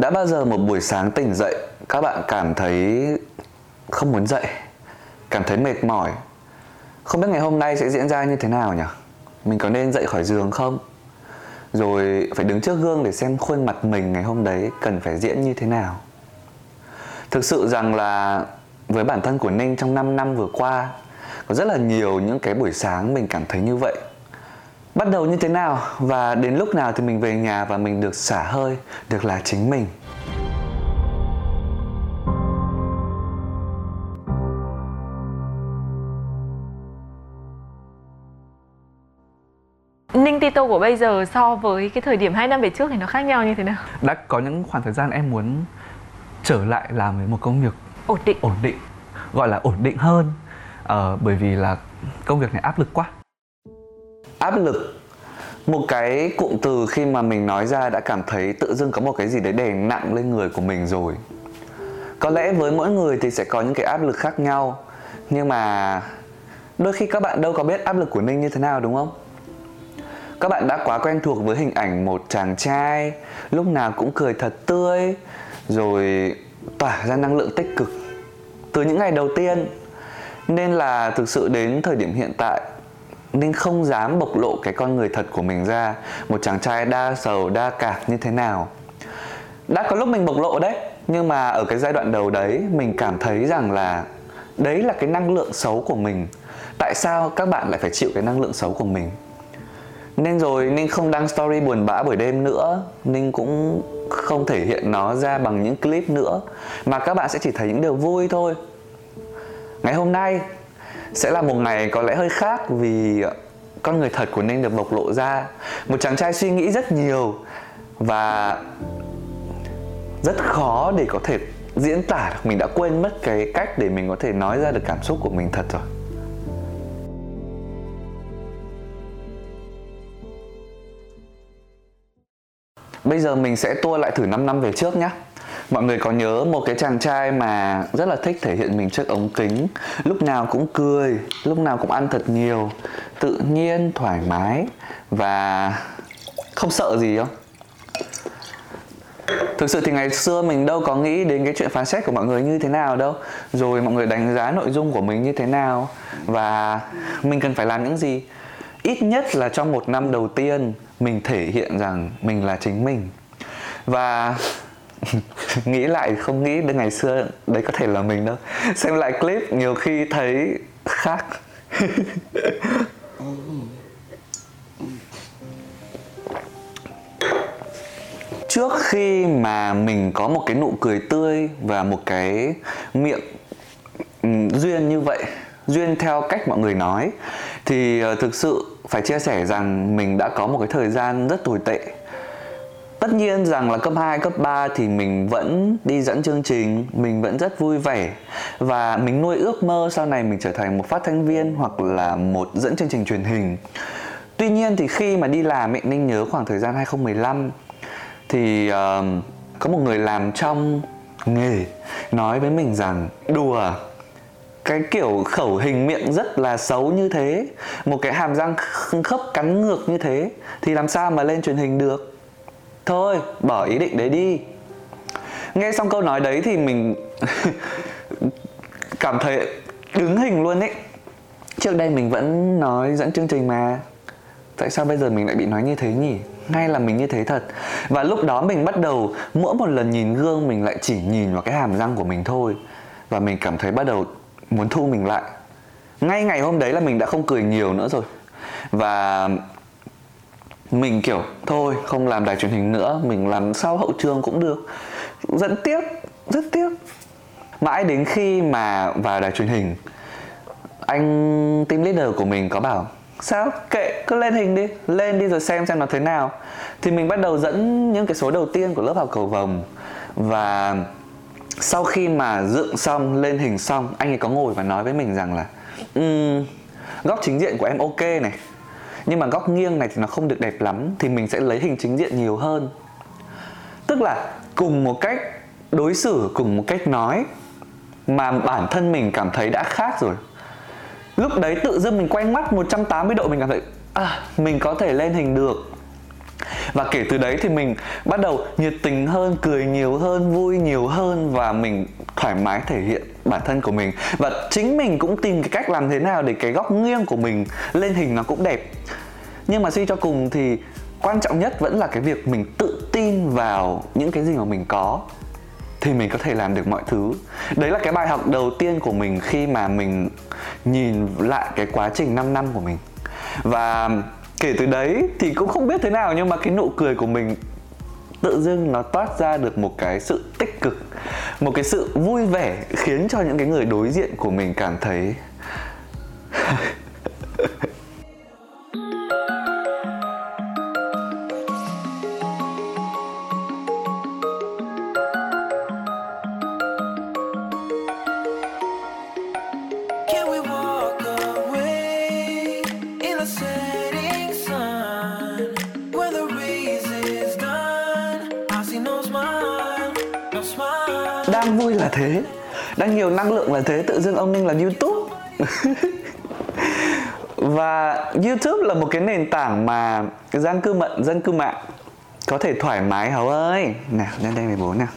Đã bao giờ một buổi sáng tỉnh dậy, các bạn cảm thấy không muốn dậy, cảm thấy mệt mỏi, không biết ngày hôm nay sẽ diễn ra như thế nào nhỉ? Mình có nên dậy khỏi giường không? Rồi phải đứng trước gương để xem khuôn mặt mình ngày hôm đấy cần phải diễn như thế nào? Thực sự rằng là với bản thân của Ninh trong 5 năm vừa qua, có rất là nhiều những cái buổi sáng mình cảm thấy như vậy. Bắt đầu như thế nào và đến lúc nào thì mình về nhà và mình được xả hơi, được là chính mình. Ninh Tito của bây giờ so với cái thời điểm 2 năm về trước thì nó khác nhau như thế nào? Đã có những khoảng thời gian em muốn trở lại làm với một công việc ổn định, gọi là ổn định hơn, bởi vì là công việc này áp lực quá. Áp lực, một cái cụm từ khi mà mình nói ra đã cảm thấy tự dưng có một cái gì đấy đè nặng lên người của mình rồi. Có lẽ với mỗi người thì sẽ có những cái áp lực khác nhau, nhưng mà đôi khi các bạn đâu có biết áp lực của Ninh như thế nào, đúng không? Các bạn đã quá quen thuộc với hình ảnh một chàng trai lúc nào cũng cười thật tươi, rồi tỏa ra năng lượng tích cực từ những ngày đầu tiên. Nên là thực sự đến thời điểm hiện tại, Ninh không dám bộc lộ cái con người thật của mình ra, một chàng trai đa sầu đa cạc như thế nào. Đã có lúc mình bộc lộ đấy, nhưng mà ở cái giai đoạn đầu đấy, mình cảm thấy rằng là đấy là cái năng lượng xấu của mình. Tại sao các bạn lại phải chịu cái năng lượng xấu của mình? Nên rồi Ninh không đăng story buồn bã buổi đêm nữa, Ninh cũng không thể hiện nó ra bằng những clip nữa, mà các bạn sẽ chỉ thấy những điều vui thôi. Ngày hôm nay sẽ là một ngày có lẽ hơi khác vì con người thật của Ninh được bộc lộ ra. Một chàng trai suy nghĩ rất nhiều và rất khó để có thể diễn tả được. Mình đã quên mất cái cách để mình có thể nói ra được cảm xúc của mình thật rồi. Bây giờ mình sẽ tua lại thử 5 năm về trước nhé. Mọi người có nhớ một cái chàng trai mà rất là thích thể hiện mình trước ống kính, lúc nào cũng cười, lúc nào cũng ăn thật nhiều, tự nhiên, thoải mái và không sợ gì không? Thực sự thì ngày xưa mình đâu có nghĩ đến cái chuyện phán xét của mọi người như thế nào đâu, rồi mọi người đánh giá nội dung của mình như thế nào và mình cần phải làm những gì. Ít nhất là trong 1 năm đầu tiên mình thể hiện rằng mình là chính mình. Và nghĩ lại không nghĩ đến ngày xưa đấy có thể là mình đâu. Xem lại clip nhiều khi thấy khác. Trước khi mà mình có một cái nụ cười tươi và một cái miệng duyên như vậy, duyên theo cách mọi người nói, thì thực sự phải chia sẻ rằng mình đã có một cái thời gian rất tồi tệ. Tất nhiên rằng là cấp 2, cấp 3 thì mình vẫn đi dẫn chương trình, mình vẫn rất vui vẻ. Và mình nuôi ước mơ sau này mình trở thành một phát thanh viên hoặc là một dẫn chương trình truyền hình. Tuy nhiên thì khi mà đi làm, Ninh nhớ khoảng thời gian 2015 thì có một người làm trong nghề nói với mình rằng đùa, cái kiểu khẩu hình miệng rất là xấu như thế, một cái hàm răng khớp cắn ngược như thế thì làm sao mà lên truyền hình được. Thôi, bỏ ý định đấy đi. Nghe xong câu nói đấy thì mình cảm thấy đứng hình luôn ấy. Trước đây mình vẫn nói dẫn chương trình mà, tại sao bây giờ mình lại bị nói như thế nhỉ? Ngay là mình như thế thật. Và lúc đó mình bắt đầu, mỗi một lần nhìn gương mình lại chỉ nhìn vào cái hàm răng của mình thôi. Và mình cảm thấy bắt đầu muốn thu mình lại. Ngay ngày hôm đấy là mình đã không cười nhiều nữa rồi. Và mình kiểu thôi không làm đài truyền hình nữa, mình làm sau hậu trường cũng được. Dẫn tiếp, rất tiếc. Mãi đến khi mà vào đài truyền hình, anh team leader của mình có bảo sao kệ, cứ lên hình đi rồi xem nó thế nào. Thì mình bắt đầu dẫn những cái số đầu tiên của lớp học Cầu Vồng. Và sau khi mà dựng xong, lên hình xong, anh ấy có ngồi và nói với mình rằng là góc chính diện của em ok này, nhưng mà góc nghiêng này thì nó không được đẹp lắm, thì mình sẽ lấy hình chính diện nhiều hơn. Tức là cùng một cách đối xử, cùng một cách nói mà bản thân mình cảm thấy đã khác rồi. Lúc đấy tự dưng mình quay ngoắt 180 độ, mình cảm thấy mình có thể lên hình được. Và kể từ đấy thì mình bắt đầu nhiệt tình hơn, cười nhiều hơn, vui nhiều hơn, và mình thoải mái thể hiện bản thân của mình. Và chính mình cũng tìm cái cách làm thế nào để cái góc nghiêng của mình lên hình nó cũng đẹp. Nhưng mà suy cho cùng thì quan trọng nhất vẫn là cái việc mình tự tin vào những cái gì mà mình có thì mình có thể làm được mọi thứ. Đấy là cái bài học đầu tiên của mình khi mà mình nhìn lại cái quá trình 5 năm của mình. Và kể từ đấy thì cũng không biết thế nào, nhưng mà cái nụ cười của mình tự dưng nó toát ra được một cái sự tích cực, một cái sự vui vẻ khiến cho những cái người đối diện của mình cảm thấy đang vui là thế, đang nhiều năng lượng là thế, tự dưng ông Ninh làm YouTube. Và YouTube là một cái nền tảng mà dân cư mạng có thể thoải mái, Hấu ơi, nào, lên đây 14 nào,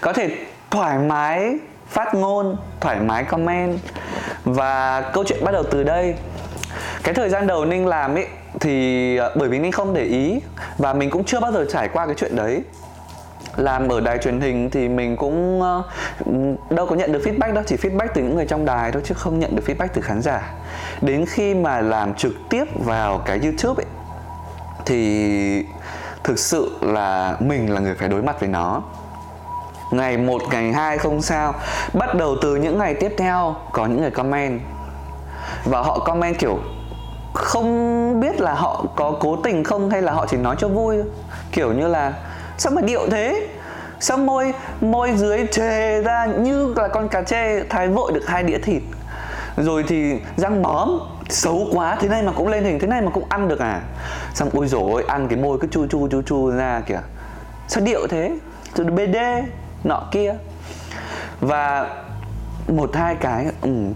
có thể thoải mái phát ngôn, thoải mái comment. Và câu chuyện bắt đầu từ đây. Cái thời gian đầu Ninh làm ấy thì bởi vì Ninh không để ý và mình cũng chưa bao giờ trải qua cái chuyện đấy. Làm ở đài truyền hình thì mình cũng đâu có nhận được feedback đâu, chỉ feedback từ những người trong đài thôi chứ không nhận được feedback từ khán giả. Đến khi mà làm trực tiếp vào cái YouTube ấy thì thực sự là mình là người phải đối mặt với nó. Ngày 1, ngày 2 không sao, bắt đầu từ những ngày tiếp theo có những người comment. Và họ comment kiểu không biết là họ có cố tình không hay là họ chỉ nói cho vui. Kiểu như là sao mà điệu thế, sao môi dưới trề ra như là con cá trê thái vội được 2 đĩa thịt. Rồi thì răng móm xấu quá, thế này mà cũng lên hình, thế này mà cũng ăn được à. Xong ôi dồi ôi, ăn cái môi cứ chu ra kìa, sao điệu thế, rồi BD nọ kia. Và 1-2 cái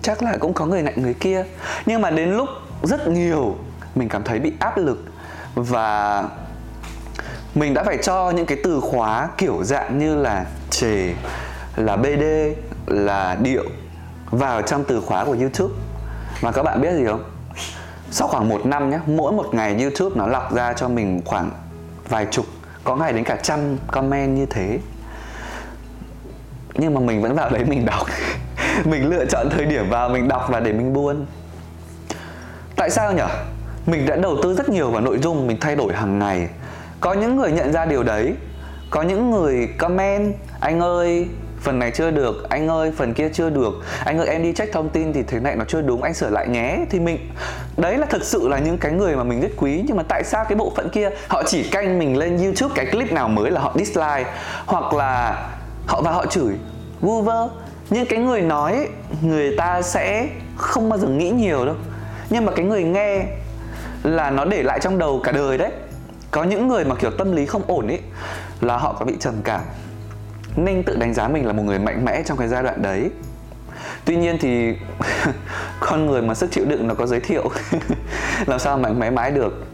chắc là cũng có người này người kia. Nhưng mà đến lúc rất nhiều mình cảm thấy bị áp lực và mình đã phải cho những cái từ khóa kiểu dạng như là chề, là BD, là điệu vào trong từ khóa của YouTube. Và các bạn biết gì không? Sau khoảng 1 năm nhé, mỗi một ngày YouTube nó lọc ra cho mình khoảng vài chục, có ngày đến cả 100 comment như thế. Nhưng mà mình vẫn vào đấy mình đọc. Mình lựa chọn thời điểm vào mình đọc và để mình buôn. Tại sao nhỉ? Mình đã đầu tư rất nhiều vào nội dung, mình thay đổi hàng ngày. Có những người nhận ra điều đấy, có những người comment anh ơi phần này chưa được, anh ơi phần kia chưa được, anh ơi em đi check thông tin thì thế này nó chưa đúng, anh sửa lại nhé. Thì mình, đấy là thực sự là những cái người mà mình rất quý. Nhưng mà tại sao cái bộ phận kia họ chỉ canh mình lên YouTube cái clip nào mới là họ dislike, hoặc là họ vào họ chửi vu vơ. Nhưng cái người nói ấy, người ta sẽ không bao giờ nghĩ nhiều đâu, nhưng mà cái người nghe là nó để lại trong đầu cả đời đấy. Có những người mà kiểu tâm lý không ổn ấy là họ có bị trầm cảm. Ninh tự đánh giá mình là một người mạnh mẽ trong cái giai đoạn đấy. Tuy nhiên thì con người mà sức chịu đựng nó có giới thiệu. Làm sao mạnh mẽ mãi được.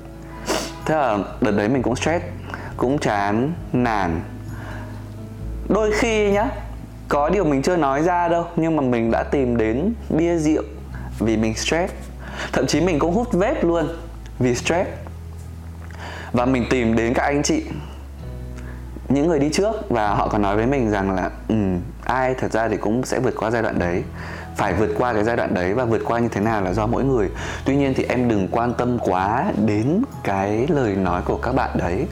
Thế là đợt đấy mình cũng stress, cũng chán, nản. Đôi khi nhá, có điều mình chưa nói ra đâu, nhưng mà mình đã tìm đến bia rượu vì mình stress. Thậm chí mình cũng hút vape luôn vì stress. Và mình tìm đến các anh chị, những người đi trước, và họ còn nói với mình rằng là ai thật ra thì cũng sẽ vượt qua giai đoạn đấy. Phải vượt qua cái giai đoạn đấy, và vượt qua như thế nào là do mỗi người. Tuy nhiên thì em đừng quan tâm quá đến cái lời nói của các bạn đấy.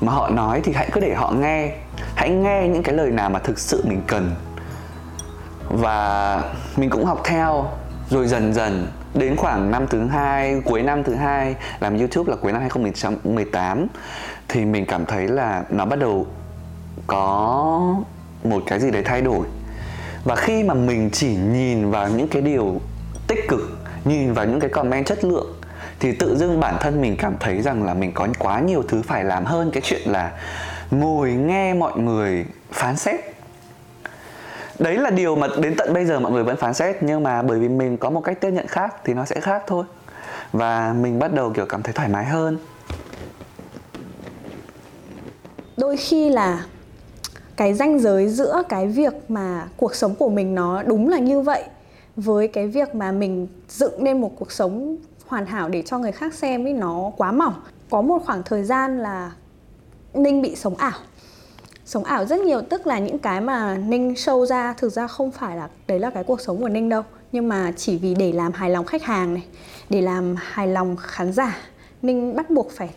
Mà họ nói thì hãy cứ để họ nghe. Hãy nghe những cái lời nào mà thực sự mình cần. Và mình cũng học theo. Rồi dần dần đến khoảng cuối năm thứ hai làm YouTube là cuối năm 2018 thì mình cảm thấy là nó bắt đầu có một cái gì đấy thay đổi. Và khi mà mình chỉ nhìn vào những cái điều tích cực, nhìn vào những cái comment chất lượng thì tự dưng bản thân mình cảm thấy rằng là mình có quá nhiều thứ phải làm hơn cái chuyện là ngồi nghe mọi người phán xét. Đấy là điều mà đến tận bây giờ mọi người vẫn phán xét, nhưng mà bởi vì mình có một cách tiếp nhận khác thì nó sẽ khác thôi. Và mình bắt đầu kiểu cảm thấy thoải mái hơn. đôi khi là cái ranh giới giữa cái việc mà cuộc sống của mình nó đúng là như vậy với cái việc mà mình dựng nên một cuộc sống hoàn hảo để cho người khác xem ấy, nó quá mỏng. Có một khoảng thời gian là Ninh bị sống ảo rất nhiều, tức là những cái mà Ninh show ra thực ra không phải là đấy là cái cuộc sống của Ninh đâu, nhưng mà chỉ vì để làm hài lòng khách hàng này, để làm hài lòng khán giả, Ninh bắt buộc phải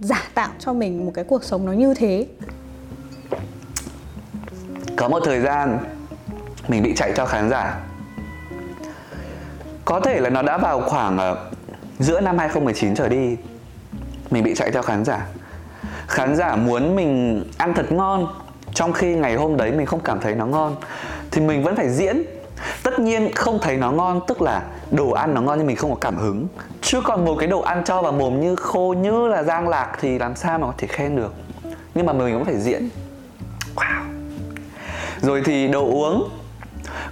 giả tạo cho mình một cái cuộc sống nó như thế. Có một thời gian mình bị chạy cho khán giả. Có thể là nó đã vào khoảng giữa năm 2019 trở đi. Mình bị chạy theo khán giả. Khán giả muốn mình ăn thật ngon, trong khi ngày hôm đấy mình không cảm thấy nó ngon, thì mình vẫn phải diễn. Tất nhiên không thấy nó ngon, tức là đồ ăn nó ngon nhưng mình không có cảm hứng. Chứ còn một cái đồ ăn cho vào mồm như khô như là giang lạc thì làm sao mà có thể khen được. Nhưng mà mình cũng phải diễn. Wow. Rồi thì đồ uống.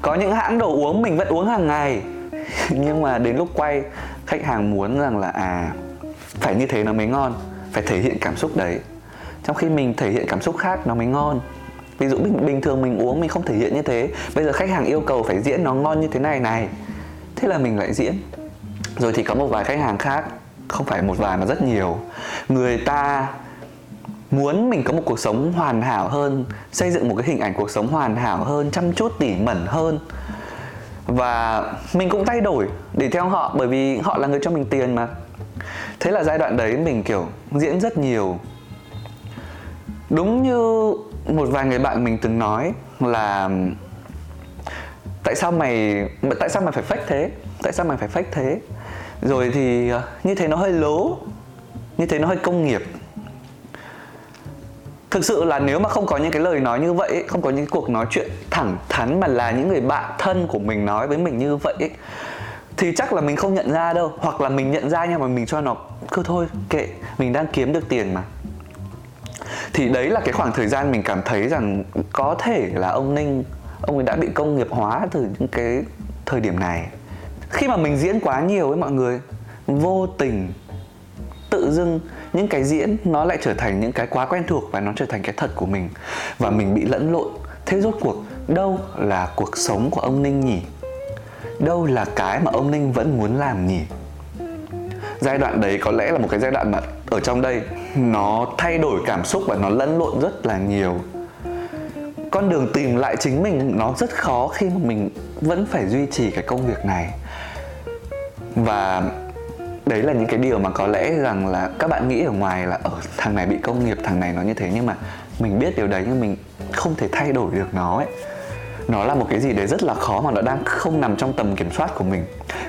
Có những hãng đồ uống mình vẫn uống hàng ngày. Nhưng mà đến lúc quay, khách hàng muốn rằng là phải như thế nó mới ngon, phải thể hiện cảm xúc đấy. Trong khi mình thể hiện cảm xúc khác nó mới ngon. Ví dụ bình thường mình uống mình không thể hiện như thế. Bây giờ khách hàng yêu cầu phải diễn nó ngon như thế này. Thế là mình lại diễn. Rồi thì có một vài khách hàng khác, không phải một vài mà rất nhiều, người ta muốn mình có một cuộc sống hoàn hảo hơn, xây dựng một cái hình ảnh cuộc sống hoàn hảo hơn, chăm chút tỉ mẩn hơn. Và mình cũng thay đổi để theo họ, bởi vì họ là người cho mình tiền mà. Thế là giai đoạn đấy mình kiểu diễn rất nhiều. Đúng như một vài người bạn mình từng nói là tại sao mày phải fake thế? Rồi thì như thế nó hơi lố, như thế nó hơi công nghiệp. Thực sự là nếu mà không có những cái lời nói như vậy ấy, không có những cuộc nói chuyện thẳng thắn mà là những người bạn thân của mình nói với mình như vậy ấy, thì chắc là mình không nhận ra đâu. Hoặc là mình nhận ra nhưng mà mình cho nó cứ thôi kệ, mình đang kiếm được tiền mà. Thì đấy là cái khoảng thời gian mình cảm thấy rằng có thể là ông Ninh, ông ấy đã bị công nghiệp hóa từ những cái thời điểm này. Khi mà mình diễn quá nhiều ấy mọi người, vô tình tự dưng những cái diễn nó lại trở thành những cái quá quen thuộc và nó trở thành cái thật của mình. Và mình bị lẫn lộn. Thế rốt cuộc đâu là cuộc sống của ông Ninh nhỉ? Đâu là cái mà ông Ninh vẫn muốn làm nhỉ? Giai đoạn đấy có lẽ là một cái giai đoạn mà ở trong đây nó thay đổi cảm xúc và nó lẫn lộn rất là nhiều. Con đường tìm lại chính mình nó rất khó khi mà mình vẫn phải duy trì cái công việc này. Và đấy là những cái điều mà có lẽ rằng là các bạn nghĩ ở ngoài là thằng này bị công nghiệp, thằng này nó như thế. Nhưng mà mình biết điều đấy nhưng mình không thể thay đổi được nó ấy. Nó là một cái gì đấy rất là khó mà nó đang không nằm trong tầm kiểm soát của mình.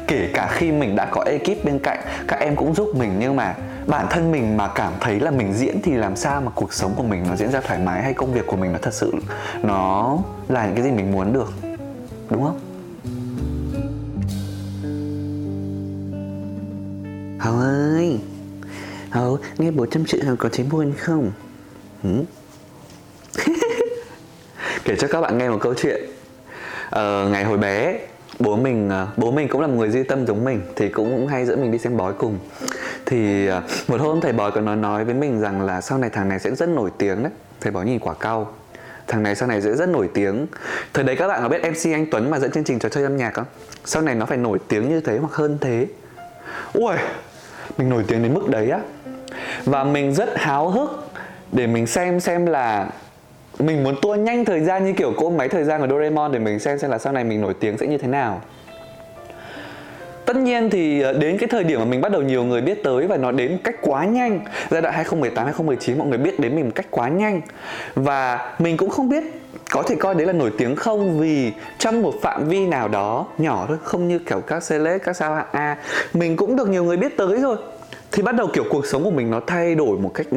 Kể cả khi mình đã có ekip bên cạnh, các em cũng giúp mình, nhưng mà bản thân mình mà cảm thấy là mình diễn thì làm sao mà cuộc sống của mình nó diễn ra thoải mái, hay công việc của mình nó thật sự nó là những cái gì mình muốn được, đúng không? Hậu ơi, Hậu nghe 400 triệu Hậu có thấy buồn không? Kể cho các bạn nghe một câu chuyện. Ngày hồi bé, bố mình cũng là một người duy tâm giống mình, thì cũng hay dẫn mình đi xem bói cùng. Thì một hôm thầy bói có nói với mình rằng là sau này thằng này sẽ rất nổi tiếng đấy. Thầy bói nhìn quả cau, thằng này sau này sẽ rất nổi tiếng. Thời đấy các bạn có biết MC Anh Tuấn mà dẫn chương trình trò chơi âm nhạc không? Sau này nó phải nổi tiếng như thế hoặc hơn thế. Ui, mình nổi tiếng đến mức đấy á. Và mình rất háo hức để mình xem là mình muốn tua nhanh thời gian như kiểu cỗ máy thời gian của Doraemon để mình xem là sau này mình nổi tiếng sẽ như thế nào. Tất nhiên thì đến cái thời điểm mà mình bắt đầu nhiều người biết tới và nó đến một cách quá nhanh. Giai đoạn 2018-2019 mọi người biết đến mình một cách quá nhanh. Và mình cũng không biết có thể coi đấy là nổi tiếng không, vì trong một phạm vi nào đó nhỏ thôi, không như kiểu các celeb, các sao hạng A, mình cũng được nhiều người biết tới rồi. Thì bắt đầu kiểu cuộc sống của mình nó thay đổi một cách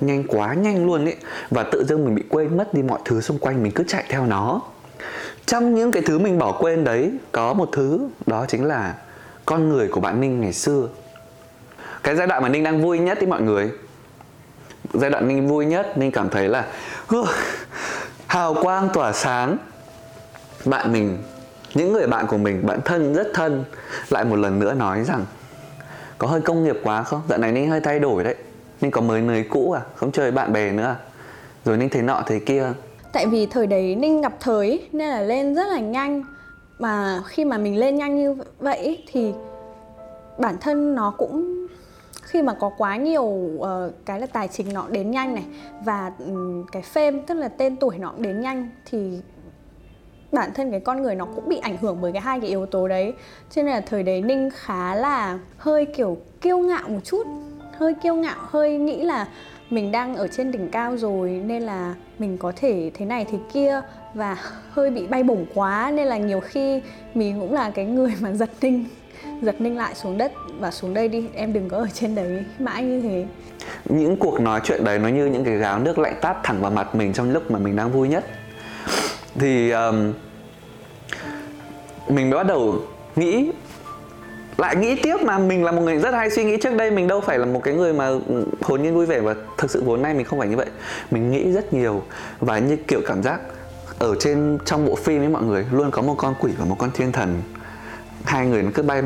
nhanh quá nhanh luôn ấy. Và tự dưng mình bị quên mất đi mọi thứ xung quanh, mình cứ chạy theo nó. Trong những cái thứ mình bỏ quên đấy, có một thứ đó chính là con người của bạn Ninh ngày xưa. Cái giai đoạn mà Ninh đang vui nhất ý mọi người. Giai đoạn Ninh vui nhất, Ninh cảm thấy là hào quang tỏa sáng. Bạn mình, những người bạn của mình, bạn thân rất thân, lại một lần nữa nói rằng có hơi công nghiệp quá không? Dạo này Ninh hơi thay đổi đấy. Ninh có mới cũ à? Không chơi với bạn bè nữa à? rồi Ninh thấy nọ thấy kia. Tại vì thời đấy Ninh gặp thời nên là lên rất là nhanh. Mà khi mà mình lên nhanh như vậy thì bản thân nó cũng, khi mà có quá nhiều cái là tài chính nó đến nhanh này, và cái fame tức là tên tuổi nó cũng đến nhanh, thì bản thân cái con người nó cũng bị ảnh hưởng bởi cái hai cái yếu tố đấy. Cho nên là thời đấy Ninh khá là hơi kiểu kiêu ngạo một chút, hơi kiêu ngạo, hơi nghĩ là mình đang ở trên đỉnh cao rồi nên là mình có thể thế này thế kia, và hơi bị bay bổng quá nên là nhiều khi mình cũng là cái người mà giật Ninh lại xuống đất và xuống đây đi, em đừng có ở trên đấy mãi như thế. Những cuộc nói chuyện đấy nó như những cái gáo nước lạnh tát thẳng vào mặt mình trong lúc mà mình đang vui nhất. Thì mình mới bắt đầu nghĩ tiếp, mà mình là một người rất hay suy nghĩ. Trước đây mình đâu phải là một cái người mà hồn nhiên vui vẻ, và thực sự vốn nay mình không phải như vậy. Mình nghĩ rất nhiều, và như kiểu cảm giác ở trên trong bộ phim ấy mọi người luôn có một con quỷ và một con thiên thần, hai người nó cứ bay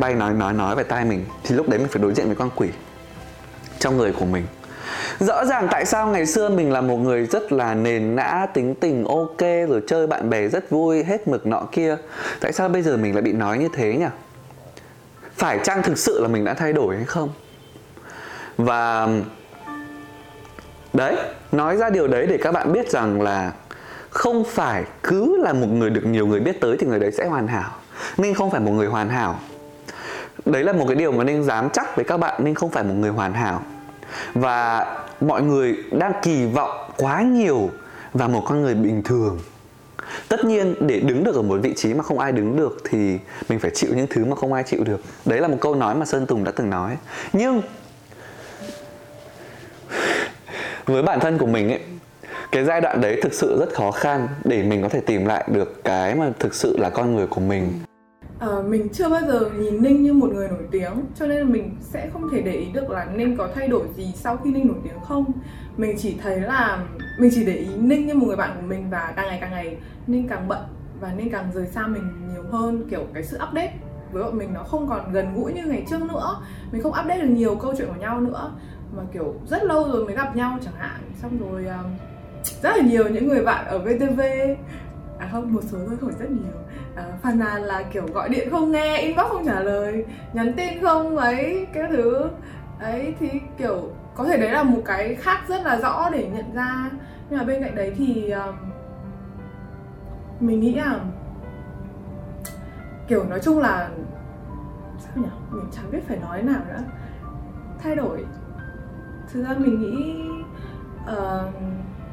nói về tai mình. Thì lúc đấy mình phải đối diện với con quỷ trong người của mình. Rõ ràng tại sao ngày xưa mình là một người rất là nền nã, tính tình ok, rồi chơi bạn bè rất vui, hết mực nọ kia. Tại sao bây giờ mình lại bị nói như thế nhỉ? Phải chăng thực sự là mình đã thay đổi hay không? Và đấy, nói ra điều đấy để các bạn biết rằng là không phải cứ là một người được nhiều người biết tới thì người đấy sẽ hoàn hảo. Ninh không phải một người hoàn hảo. Đấy là một cái điều mà Ninh dám chắc với các bạn, Ninh không phải một người hoàn hảo. Và mọi người đang kỳ vọng quá nhiều vào một con người bình thường. Tất nhiên để đứng được ở một vị trí mà không ai đứng được thì mình phải chịu những thứ mà không ai chịu được. Đấy là một câu nói mà Sơn Tùng đã từng nói. Nhưng với bản thân của mình ấy, cái giai đoạn đấy thực sự rất khó khăn để mình có thể tìm lại được cái mà thực sự là con người của mình. Mình chưa bao giờ nhìn Ninh như một người nổi tiếng, cho nên mình sẽ không thể để ý được là Ninh có thay đổi gì sau khi Ninh nổi tiếng không. Mình chỉ thấy là mình chỉ để ý Ninh như một người bạn của mình, và càng ngày Ninh càng bận và Ninh càng rời xa mình nhiều hơn. Kiểu cái sự update với bọn mình nó không còn gần gũi như ngày trước nữa. Mình không update được nhiều câu chuyện của nhau nữa, mà kiểu rất lâu rồi mới gặp nhau chẳng hạn. Xong rồi rất là nhiều những người bạn ở VTV, không, một số thôi, không rất nhiều, phàn nàn là kiểu gọi điện không nghe, inbox không trả lời, nhắn tin không ấy, cái thứ ấy. Thì kiểu có thể đấy là một cái khác rất là rõ để nhận ra. Nhưng mà bên cạnh đấy thì mình nghĩ là kiểu nói chung là sao nhỉ, mình chẳng biết phải nói nào nữa. Thay đổi thực ra mình nghĩ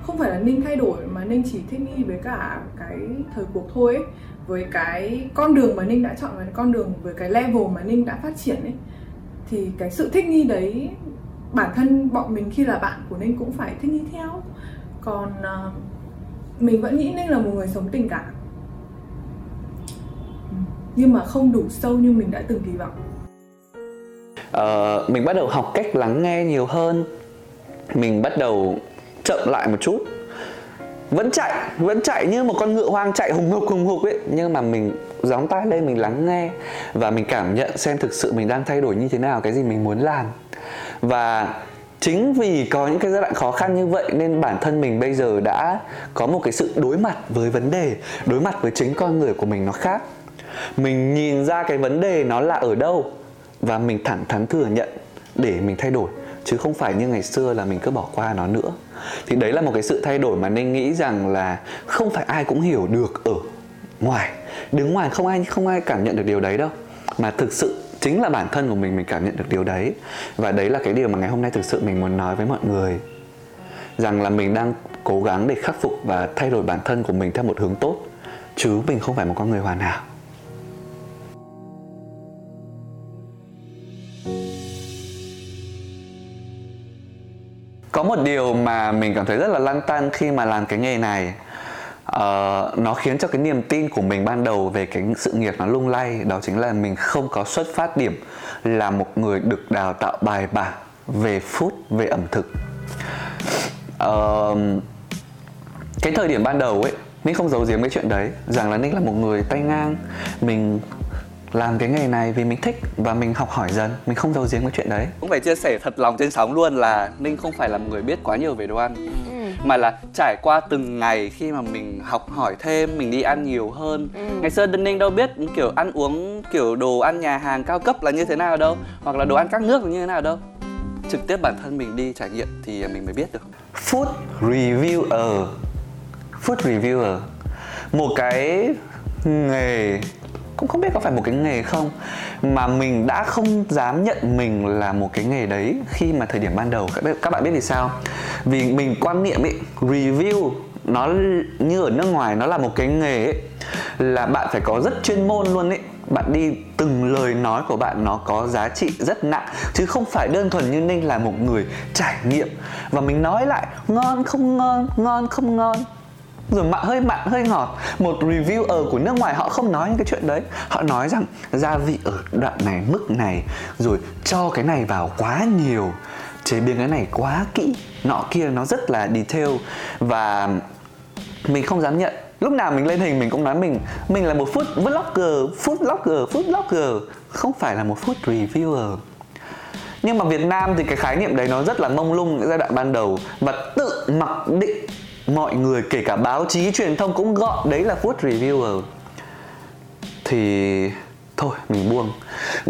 không phải là Ninh thay đổi, mà Ninh chỉ thích nghi với cả cái thời cuộc thôi ấy. Với cái con đường mà Ninh đã chọn, và con đường với cái level mà Ninh đã phát triển ấy, thì cái sự thích nghi đấy bản thân bọn mình khi là bạn của Ninh cũng phải thích nghi theo. Còn mình vẫn nghĩ Ninh là một người sống tình cảm, nhưng mà không đủ sâu như mình đã từng kỳ vọng. Mình bắt đầu học cách lắng nghe nhiều hơn. Mình bắt đầu chậm lại một chút. Vẫn chạy như một con ngựa hoang chạy hùng hục ấy. Nhưng mà mình gióng tai lên, mình lắng nghe, và mình cảm nhận xem thực sự mình đang thay đổi như thế nào, cái gì mình muốn làm. Và chính vì có những cái giai đoạn khó khăn như vậy nên bản thân mình bây giờ đã có một cái sự đối mặt với vấn đề, đối mặt với chính con người của mình nó khác. Mình nhìn ra cái vấn đề nó là ở đâu, và mình thẳng thắn thừa nhận để mình thay đổi, chứ không phải như ngày xưa là mình cứ bỏ qua nó nữa. Thì đấy là một cái sự thay đổi mà Ninh nghĩ rằng là không phải ai cũng hiểu được ở ngoài. Đứng ngoài không ai cảm nhận được điều đấy đâu, mà thực sự chính là bản thân của mình cảm nhận được điều đấy. Và đấy là cái điều mà ngày hôm nay thực sự mình muốn nói với mọi người, rằng là mình đang cố gắng để khắc phục và thay đổi bản thân của mình theo một hướng tốt, chứ mình không phải một con người hoàn hảo. Có một điều mà mình cảm thấy rất là lăn tăn khi mà làm cái nghề này, nó khiến cho cái niềm tin của mình ban đầu về cái sự nghiệp nó lung lay. Đó chính là mình không có xuất phát điểm là một người được đào tạo bài bản về food, về ẩm thực. Cái thời điểm ban đầu ấy, Ninh không giấu giếm cái chuyện đấy, rằng là Ninh là một người tay ngang. Mình làm cái nghề này vì mình thích và mình học hỏi dần, mình không giấu giếm cái chuyện đấy. Cũng phải chia sẻ thật lòng trên sóng luôn là Ninh không phải là một người biết quá nhiều về đồ ăn. mà là trải qua từng ngày khi mà mình học hỏi thêm, mình đi ăn nhiều hơn. Ngày xưa Đinh Ninh đâu biết kiểu ăn uống, kiểu đồ ăn nhà hàng cao cấp là như thế nào đâu, hoặc là đồ ăn các nước là như thế nào đâu. Trực tiếp bản thân mình đi trải nghiệm thì mình mới biết được. Food reviewer. Food reviewer, một cái nghề, cũng không biết có phải một cái nghề không, mà mình đã không dám nhận mình là một cái nghề đấy khi mà thời điểm ban đầu. Các bạn biết vì sao? Vì mình quan niệm ấy, review nó như ở nước ngoài, nó là một cái nghề ấy, là bạn phải có rất chuyên môn luôn ấy. Bạn đi từng lời nói của bạn nó có giá trị rất nặng, chứ không phải đơn thuần như Ninh là một người trải nghiệm và mình nói lại ngon không ngon, ngon không ngon, rồi mặn hơi ngọt. Một reviewer của nước ngoài họ không nói những cái chuyện đấy. Họ nói rằng gia vị ở đoạn này, mức này, rồi cho cái này vào quá nhiều, chế biến cái này quá kỹ, nọ kia, nó rất là detail. Và mình không dám nhận. Lúc nào mình lên hình mình cũng nói mình là một food vlogger, không phải là một food reviewer. Nhưng mà Việt Nam thì cái khái niệm đấy nó rất là mông lung giai đoạn ban đầu, và tự mặc định mọi người, kể cả báo chí, truyền thông cũng gọi đấy là food reviewer. Thì thôi, mình buông.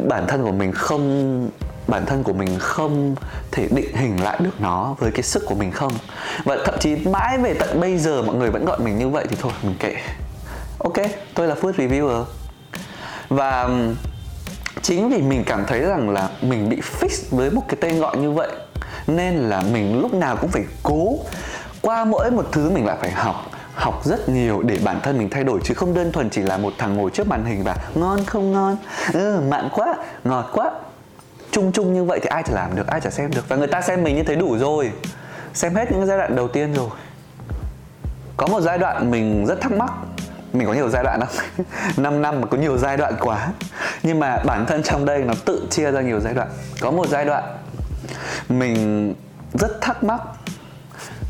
Bản thân của mình không thể định hình lại được nó với cái sức của mình không. Và thậm chí mãi về tận bây giờ mọi người vẫn gọi mình như vậy thì thôi, mình kệ. Ok, tôi là food reviewer. Và chính vì mình cảm thấy rằng là mình bị fix với một cái tên gọi như vậy, nên là mình lúc nào cũng phải cố. Qua mỗi một thứ mình lại phải học rất nhiều để bản thân mình thay đổi, chứ không đơn thuần chỉ là một thằng ngồi trước màn hình và ngon không ngon, mặn quá, ngọt quá, chung như vậy thì ai chả làm được, ai chả xem được. Và người ta xem mình như thế đủ rồi, xem hết những giai đoạn đầu tiên rồi. Có một giai đoạn mình rất thắc mắc, mình có nhiều giai đoạn không? 5 năm mà có nhiều giai đoạn quá. Nhưng mà bản thân trong đây nó tự chia ra nhiều giai đoạn. Có một giai đoạn mình rất thắc mắc.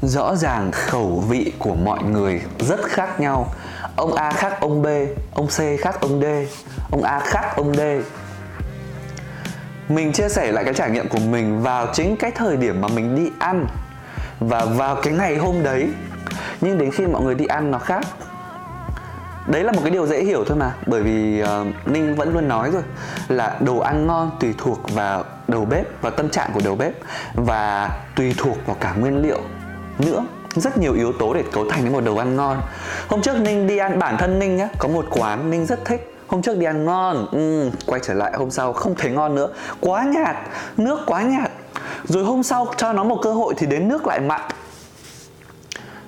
Rõ ràng khẩu vị của mọi người rất khác nhau. Ông A khác ông B, ông C khác ông D, ông A khác ông D. Mình chia sẻ lại cái trải nghiệm của mình vào chính cái thời điểm mà mình đi ăn và vào cái ngày hôm đấy. Nhưng đến khi mọi người đi ăn nó khác. Đấy là một cái điều dễ hiểu thôi mà. Bởi vì Ninh vẫn luôn nói rồi, là đồ ăn ngon tùy thuộc vào đầu bếp, vào tâm trạng của đầu bếp, và tùy thuộc vào cả nguyên liệu nữa, rất nhiều yếu tố để cấu thành đến một đồ ăn ngon. Hôm trước Ninh đi ăn, bản thân Ninh nhá, có một quán Ninh rất thích. Hôm trước đi ăn ngon, quay trở lại hôm sau không thấy ngon nữa, quá nhạt, nước quá nhạt. Rồi hôm sau cho nó một cơ hội thì đến nước lại mặn.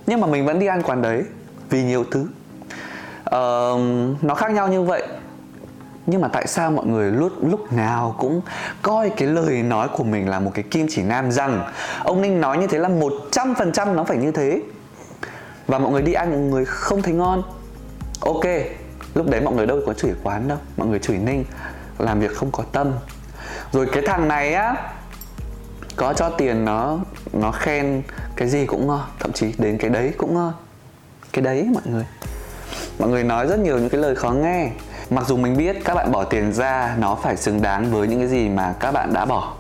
Nhưng mà mình vẫn đi ăn quán đấy vì nhiều thứ nó khác nhau như vậy. Nhưng mà tại sao mọi người lúc nào cũng coi cái lời nói của mình là một cái kim chỉ nam, rằng ông Ninh nói như thế là 100% nó phải như thế. Và mọi người đi ăn, mọi người không thấy ngon. Ok, lúc đấy mọi người đâu có chửi quán đâu, mọi người chửi Ninh làm việc không có tâm. Rồi cái thằng này á, có cho tiền nó khen cái gì cũng ngon, thậm chí đến cái đấy cũng ngon. Cái đấy mọi người nói rất nhiều những cái lời khó nghe. Mặc dù mình biết các bạn bỏ tiền ra nó phải xứng đáng với những cái gì mà các bạn đã bỏ,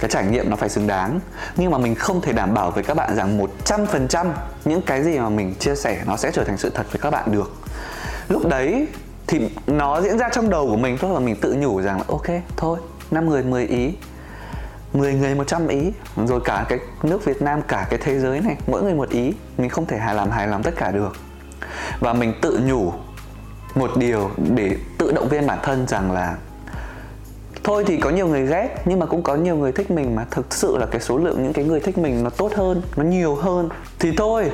cái trải nghiệm nó phải xứng đáng, nhưng mà mình không thể đảm bảo với các bạn rằng 100% những cái gì mà mình chia sẻ nó sẽ trở thành sự thật với các bạn được. Lúc đấy thì nó diễn ra trong đầu của mình thôi, và mình tự nhủ rằng là ok, thôi, 5 người 10 ý, 10 người 100 ý, rồi cả cái nước Việt Nam, cả cái thế giới này, mỗi người một ý. Mình không thể hài lòng tất cả được. Và mình tự nhủ một điều để tự động viên bản thân rằng là thôi thì có nhiều người ghét, nhưng mà cũng có nhiều người thích mình mà. Thực sự là cái số lượng những cái người thích mình nó tốt hơn, nó nhiều hơn. Thì thôi,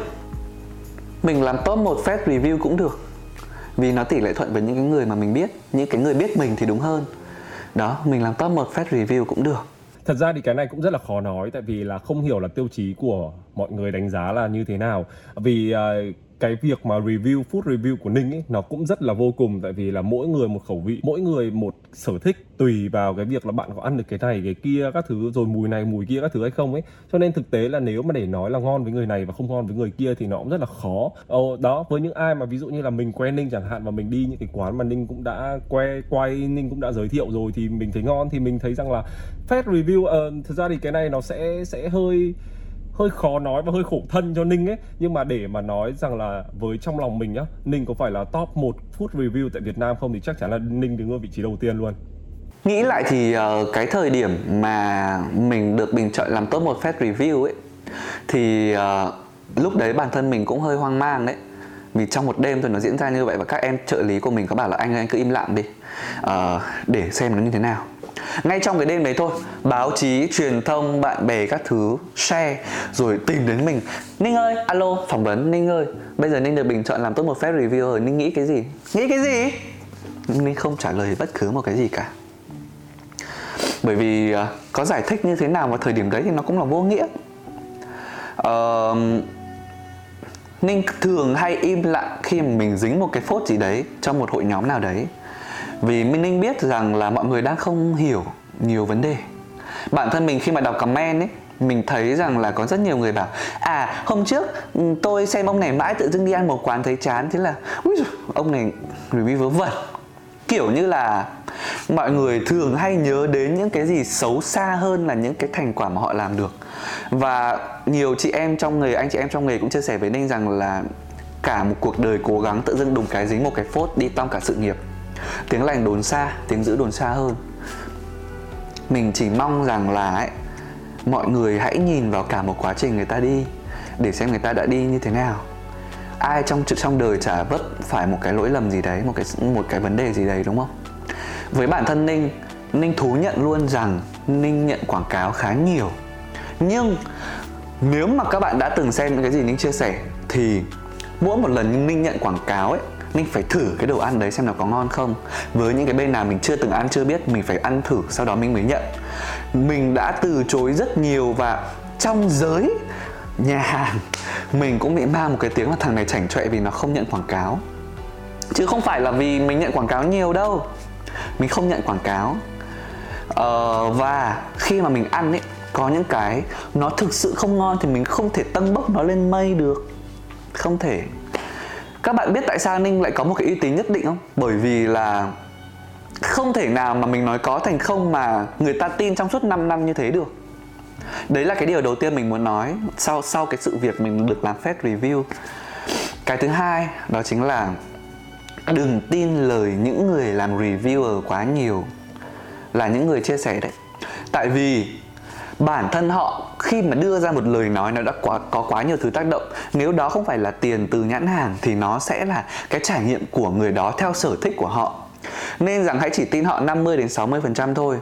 mình làm top 1 phép review cũng được, vì nó tỷ lệ thuận với những cái người mà mình biết, những cái người biết mình thì đúng hơn. Đó, mình làm top 1 phép review cũng được. Thật ra thì cái này cũng rất là khó nói, tại vì là không hiểu là tiêu chí của mọi người đánh giá là như thế nào. Vì cái việc mà review, food review của Ninh ấy, nó cũng rất là vô cùng. Tại vì là mỗi người một khẩu vị, mỗi người một sở thích, tùy vào cái việc là bạn có ăn được cái này, cái kia, các thứ, rồi mùi này, mùi kia, các thứ hay không ấy. Cho nên thực tế là nếu mà để nói là ngon với người này và không ngon với người kia thì nó cũng rất là khó. Đó, với những ai mà ví dụ như là mình quen Ninh chẳng hạn, và mình đi những cái quán mà Ninh cũng đã quay, Ninh cũng đã giới thiệu rồi, thì mình thấy ngon thì mình thấy rằng là phép review, thực ra thì cái này nó sẽ hơi hơi khó nói và hơi khổ thân cho Ninh ấy. Nhưng mà để mà nói rằng là với trong lòng mình nhá, Ninh có phải là top 1 food review tại Việt Nam không thì chắc chắn là Ninh đứng ở vị trí đầu tiên luôn. Nghĩ lại thì cái thời điểm mà mình được bình chọn làm top 1 food review ấy, thì lúc đấy bản thân mình cũng hơi hoang mang đấy. Vì trong một đêm thôi nó diễn ra như vậy và các em trợ lý của mình có bảo là anh ơi, anh cứ im lặng đi, để xem nó như thế nào. Ngay trong cái đêm đấy thôi, báo chí, truyền thông, bạn bè các thứ share rồi tìm đến mình. Ninh ơi, alo, phỏng vấn. Ninh ơi, bây giờ Ninh được bình chọn làm top 1 food review rồi, Ninh nghĩ cái gì? Nghĩ cái gì? Ninh không trả lời bất cứ một cái gì cả. Bởi vì có giải thích như thế nào vào thời điểm đấy thì nó cũng là vô nghĩa. Ninh thường hay im lặng khi mà mình dính một cái phốt gì đấy trong một hội nhóm nào đấy. Vì Ninh biết rằng là mọi người đang không hiểu nhiều vấn đề. Bản thân mình khi mà đọc comment ấy, mình thấy rằng là có rất nhiều người bảo à, hôm trước tôi xem ông này mãi, tự dưng đi ăn một quán thấy chán, thế là ui giời, ông này review vớ vẩn. Kiểu như là mọi người thường hay nhớ đến những cái gì xấu xa hơn là những cái thành quả mà họ làm được. Và nhiều chị em trong nghề, anh chị em trong nghề cũng chia sẻ với Ninh rằng là cả một cuộc đời cố gắng tự dưng đùng cái dính một cái phốt, đi tong cả sự nghiệp. Tiếng lành đồn xa, tiếng dữ đồn xa hơn. Mình chỉ mong rằng là ấy, mọi người hãy nhìn vào cả một quá trình người ta đi, để xem người ta đã đi như thế nào. Ai trong đời chả vấp phải một cái lỗi lầm gì đấy, một cái vấn đề gì đấy, đúng không? Với bản thân Ninh thú nhận luôn rằng Ninh nhận quảng cáo khá nhiều. Nhưng nếu mà các bạn đã từng xem những cái gì Ninh chia sẻ thì mỗi một lần Ninh nhận quảng cáo ấy, Ninh phải thử cái đồ ăn đấy xem nó có ngon không. Với những cái bên nào mình chưa từng ăn, chưa biết, mình phải ăn thử, sau đó mình mới nhận. Mình đã từ chối rất nhiều và trong giới nhà hàng mình cũng bị mang một cái tiếng là thằng này chảnh chọe vì nó không nhận quảng cáo. Chứ không phải là vì mình nhận quảng cáo nhiều đâu. Mình không nhận quảng cáo. Và khi mà mình ăn ấy, có những cái nó thực sự không ngon thì mình không thể tăng bốc nó lên mây được. Không thể. Các bạn biết tại sao Ninh lại có một cái uy tín nhất định không? Bởi vì là không thể nào mà mình nói có thành không mà người ta tin trong suốt 5 năm như thế được. Đấy là cái điều đầu tiên mình muốn nói sau cái sự việc mình được làm phép review. Cái thứ hai đó chính là đừng tin lời những người làm reviewer quá nhiều, là những người chia sẻ đấy. Tại vì bản thân họ khi mà đưa ra một lời nói nó đã có quá nhiều thứ tác động. Nếu đó không phải là tiền từ nhãn hàng thì nó sẽ là cái trải nghiệm của người đó theo sở thích của họ. Nên rằng hãy chỉ tin họ 50-60% thôi.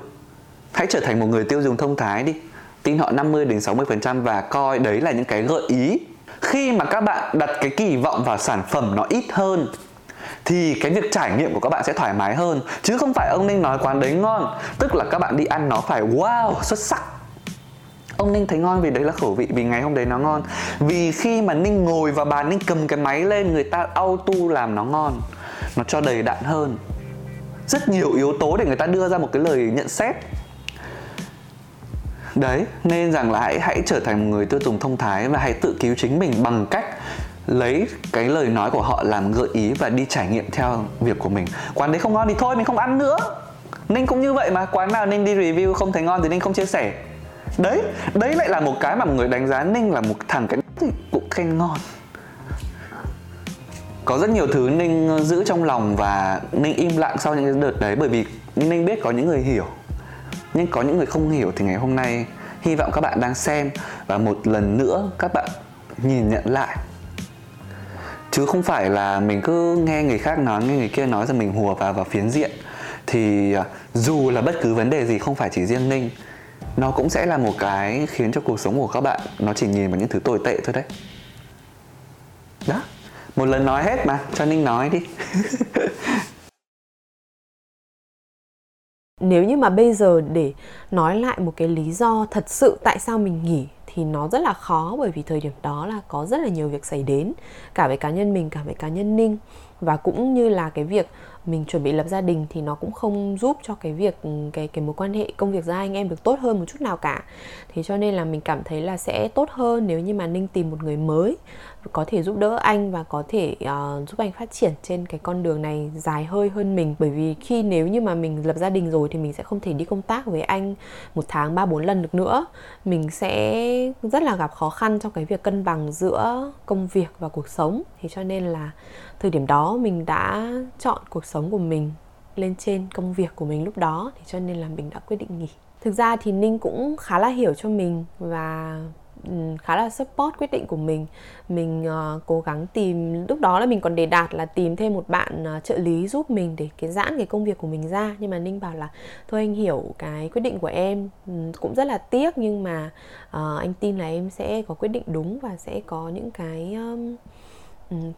Hãy trở thành một người tiêu dùng thông thái đi. Tin họ 50-60% và coi đấy là những cái gợi ý. Khi mà các bạn đặt cái kỳ vọng vào sản phẩm nó ít hơn thì cái việc trải nghiệm của các bạn sẽ thoải mái hơn. Chứ không phải ông Ninh nói quán đấy ngon, tức là các bạn đi ăn nó phải wow, xuất sắc. Ông Ninh thấy ngon vì đấy là khẩu vị, vì ngày hôm đấy nó ngon. Vì khi mà Ninh ngồi vào bàn, Ninh cầm cái máy lên, người ta auto làm nó ngon, nó cho đầy đặn hơn. Rất nhiều yếu tố để người ta đưa ra một cái lời nhận xét. Đấy, nên rằng là hãy trở thành một người tiêu dùng thông thái và hãy tự cứu chính mình bằng cách lấy cái lời nói của họ làm gợi ý và đi trải nghiệm theo việc của mình. Quán đấy không ngon thì thôi, mình không ăn nữa. Ninh cũng như vậy mà, quán nào Ninh đi review không thấy ngon thì Ninh không chia sẻ. Đấy lại là một cái mà mọi người đánh giá Ninh là một thằng cái gì cũng khen ngon. Có rất nhiều thứ Ninh giữ trong lòng và Ninh im lặng sau những cái đợt đấy. Bởi vì Ninh biết có những người hiểu, nhưng có những người không hiểu. Thì ngày hôm nay hy vọng các bạn đang xem và một lần nữa các bạn nhìn nhận lại, chứ không phải là mình cứ nghe người khác nói, nghe người kia nói rồi mình hùa vào phiến diện. Thì dù là bất cứ vấn đề gì, không phải chỉ riêng Ninh, nó cũng sẽ là một cái khiến cho cuộc sống của các bạn nó chỉ nhìn vào những thứ tồi tệ thôi đấy. Đó, một lần nói hết mà, cho Ninh nói đi. Nếu như mà bây giờ để nói lại một cái lý do thật sự tại sao mình nghỉ thì nó rất là khó, bởi vì thời điểm đó là có rất là nhiều việc xảy đến, cả với cá nhân mình, cả với cá nhân Ninh. Và cũng như là cái việc mình chuẩn bị lập gia đình thì nó cũng không giúp cho cái việc cái mối quan hệ công việc gia anh em được tốt hơn một chút nào cả. Thế cho nên là mình cảm thấy là sẽ tốt hơn nếu như mà Ninh tìm một người mới có thể giúp đỡ anh và có thể giúp anh phát triển trên cái con đường này dài hơi hơn mình. Bởi vì khi nếu như mà mình lập gia đình rồi thì mình sẽ không thể đi công tác với anh một tháng 3-4 lần được nữa. Mình sẽ rất là gặp khó khăn trong cái việc cân bằng giữa công việc và cuộc sống. Thế cho nên là thời điểm đó mình đã chọn cuộc sống của mình lên trên công việc của mình lúc đó. Thế cho nên là mình đã quyết định nghỉ. Thực ra thì Ninh cũng khá là hiểu cho mình và khá là support quyết định của mình. Mình cố gắng tìm, lúc đó là mình còn đề đạt là tìm thêm một bạn trợ lý giúp mình để cái giãn cái công việc của mình ra. Nhưng mà Ninh bảo là thôi anh hiểu cái quyết định của em, cũng rất là tiếc, nhưng mà anh tin là em sẽ có quyết định đúng và sẽ có những cái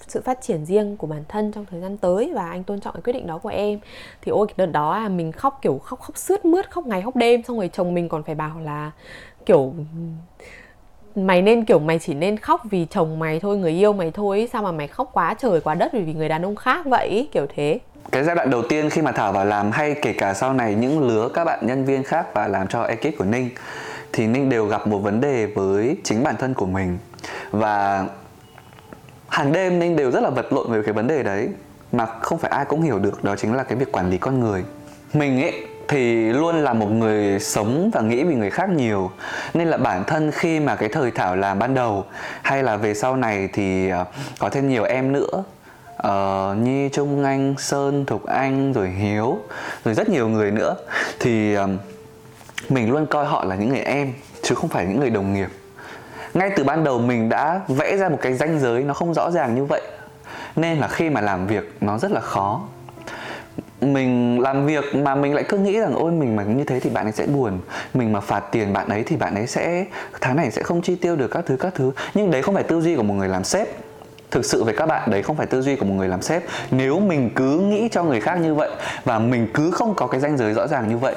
sự phát triển riêng của bản thân trong thời gian tới, và anh tôn trọng cái quyết định đó của em. Thì ôi, cái đợt đó là mình khóc kiểu khóc sướt mướt, khóc ngày khóc đêm. Xong rồi chồng mình còn phải bảo là kiểu mày chỉ nên khóc vì chồng mày thôi, người yêu mày thôi, sao mà mày khóc quá trời quá đất vì người đàn ông khác vậy, kiểu thế. Cái giai đoạn đầu tiên khi mà Thảo vào làm, hay kể cả sau này những lứa các bạn nhân viên khác và làm cho ekip của Ninh, thì Ninh đều gặp một vấn đề với chính bản thân của mình. Và hàng đêm Ninh đều rất là vật lộn về cái vấn đề đấy mà không phải ai cũng hiểu được. Đó chính là cái việc quản lý con người. Mình ấy thì luôn là một người sống và nghĩ vì người khác nhiều, nên là bản thân khi mà cái thời Thảo làm ban đầu hay là về sau này thì có thêm nhiều em nữa, Nhi, Trung Anh, Sơn, Thục Anh, rồi Hiếu, rồi rất nhiều người nữa, thì mình luôn coi họ là những người em chứ không phải những người đồng nghiệp. Ngay từ ban đầu mình đã vẽ ra một cái ranh giới nó không rõ ràng như vậy, nên là khi mà làm việc nó rất là khó. Mình làm việc mà mình lại cứ nghĩ rằng ôi, mình mà như thế thì bạn ấy sẽ buồn, mình mà phạt tiền bạn ấy thì bạn ấy sẽ tháng này sẽ không chi tiêu được các thứ. Nhưng đấy không phải tư duy của một người làm sếp. Thực sự với các bạn, đấy không phải tư duy của một người làm sếp. Nếu mình cứ nghĩ cho người khác như vậy và mình cứ không có cái ranh giới rõ ràng như vậy,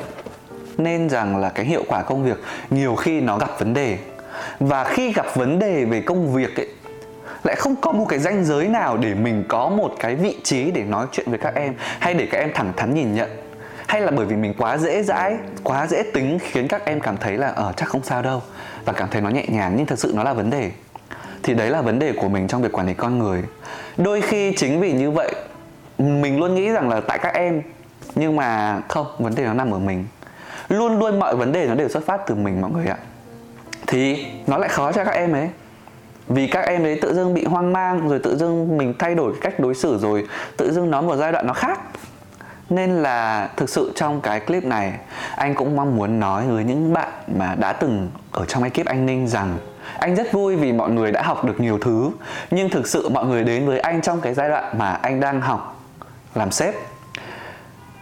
nên rằng là cái hiệu quả công việc nhiều khi nó gặp vấn đề. Và khi gặp vấn đề về công việc ấy, lại không có một cái ranh giới nào để mình có một cái vị trí để nói chuyện với các em, hay để các em thẳng thắn nhìn nhận. Hay là bởi vì mình quá dễ dãi, quá dễ tính, khiến các em cảm thấy là chắc không sao đâu, và cảm thấy nó nhẹ nhàng, nhưng thật sự nó là vấn đề. Thì đấy là vấn đề của mình trong việc quản lý con người. Đôi khi chính vì như vậy, mình luôn nghĩ rằng là tại các em, nhưng mà không, vấn đề nó nằm ở mình. Luôn luôn mọi vấn đề nó đều xuất phát từ mình mọi người ạ. Thì nó lại khó cho các em ấy, vì các em ấy tự dưng bị hoang mang, rồi tự dưng mình thay đổi cách đối xử, rồi tự dưng nó một giai đoạn nó khác. Nên là thực sự trong cái clip này, anh cũng mong muốn nói với những bạn mà đã từng ở trong ekip anh Ninh rằng anh rất vui vì mọi người đã học được nhiều thứ, nhưng thực sự mọi người đến với anh trong cái giai đoạn mà anh đang học làm sếp.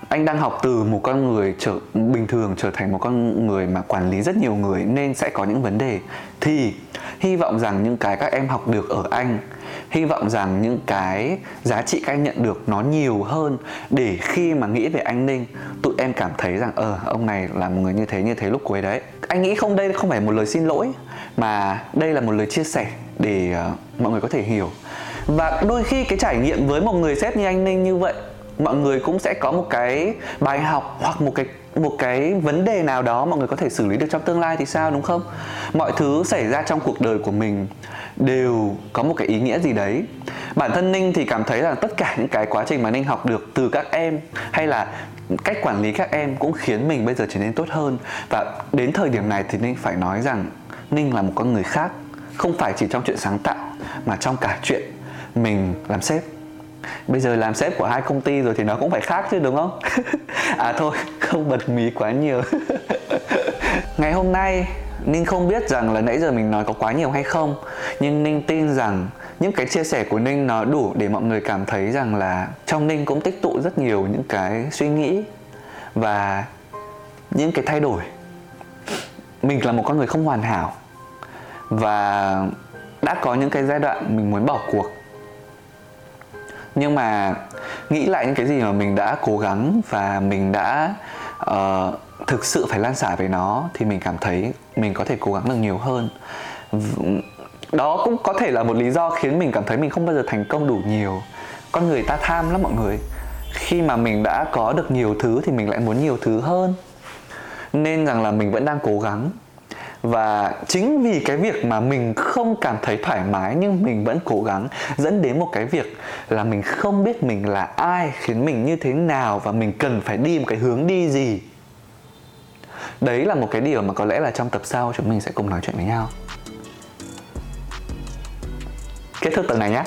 Anh đang học từ một con người bình thường trở thành một con người mà quản lý rất nhiều người, nên sẽ có những vấn đề. Thì hy vọng rằng những cái các em học được ở anh, hy vọng rằng những cái giá trị các em nhận được nó nhiều hơn, để khi mà nghĩ về anh Ninh, tụi em cảm thấy rằng ông này là một người như thế lúc cuối đấy. Anh nghĩ đây không phải một lời xin lỗi, mà đây là một lời chia sẻ để mọi người có thể hiểu. Và đôi khi cái trải nghiệm với một người sếp như anh Ninh như vậy, mọi người cũng sẽ có một cái bài học hoặc một cái vấn đề nào đó mọi người có thể xử lý được trong tương lai thì sao, đúng không? Mọi thứ xảy ra trong cuộc đời của mình đều có một cái ý nghĩa gì đấy. Bản thân Ninh thì cảm thấy là tất cả những cái quá trình mà Ninh học được từ các em, hay là cách quản lý các em, cũng khiến mình bây giờ trở nên tốt hơn. Và đến thời điểm này thì Ninh phải nói rằng Ninh là một con người khác, không phải chỉ trong chuyện sáng tạo mà trong cả chuyện mình làm sếp. Bây giờ làm sếp của 2 công ty rồi thì nó cũng phải khác chứ, đúng không? Thôi, không bật mí quá nhiều. Ngày hôm nay, Ninh không biết rằng là nãy giờ mình nói có quá nhiều hay không, nhưng Ninh tin rằng những cái chia sẻ của Ninh nó đủ để mọi người cảm thấy rằng là trong Ninh cũng tích tụ rất nhiều những cái suy nghĩ và những cái thay đổi. Mình là một con người không hoàn hảo, và đã có những cái giai đoạn mình muốn bỏ cuộc. Nhưng mà nghĩ lại những cái gì mà mình đã cố gắng và mình đã thực sự phải lan xả về nó, thì mình cảm thấy mình có thể cố gắng được nhiều hơn. Đó cũng có thể là một lý do khiến mình cảm thấy mình không bao giờ thành công đủ nhiều. Con người ta tham lắm mọi người. Khi mà mình đã có được nhiều thứ thì mình lại muốn nhiều thứ hơn. Nên rằng là mình vẫn đang cố gắng. Và chính vì cái việc mà mình không cảm thấy thoải mái nhưng mình vẫn cố gắng, dẫn đến một cái việc là mình không biết mình là ai, khiến mình như thế nào và mình cần phải đi một cái hướng đi gì. Đấy là một cái điều mà có lẽ là trong tập sau chúng mình sẽ cùng nói chuyện với nhau. Kết thúc tập này nhé.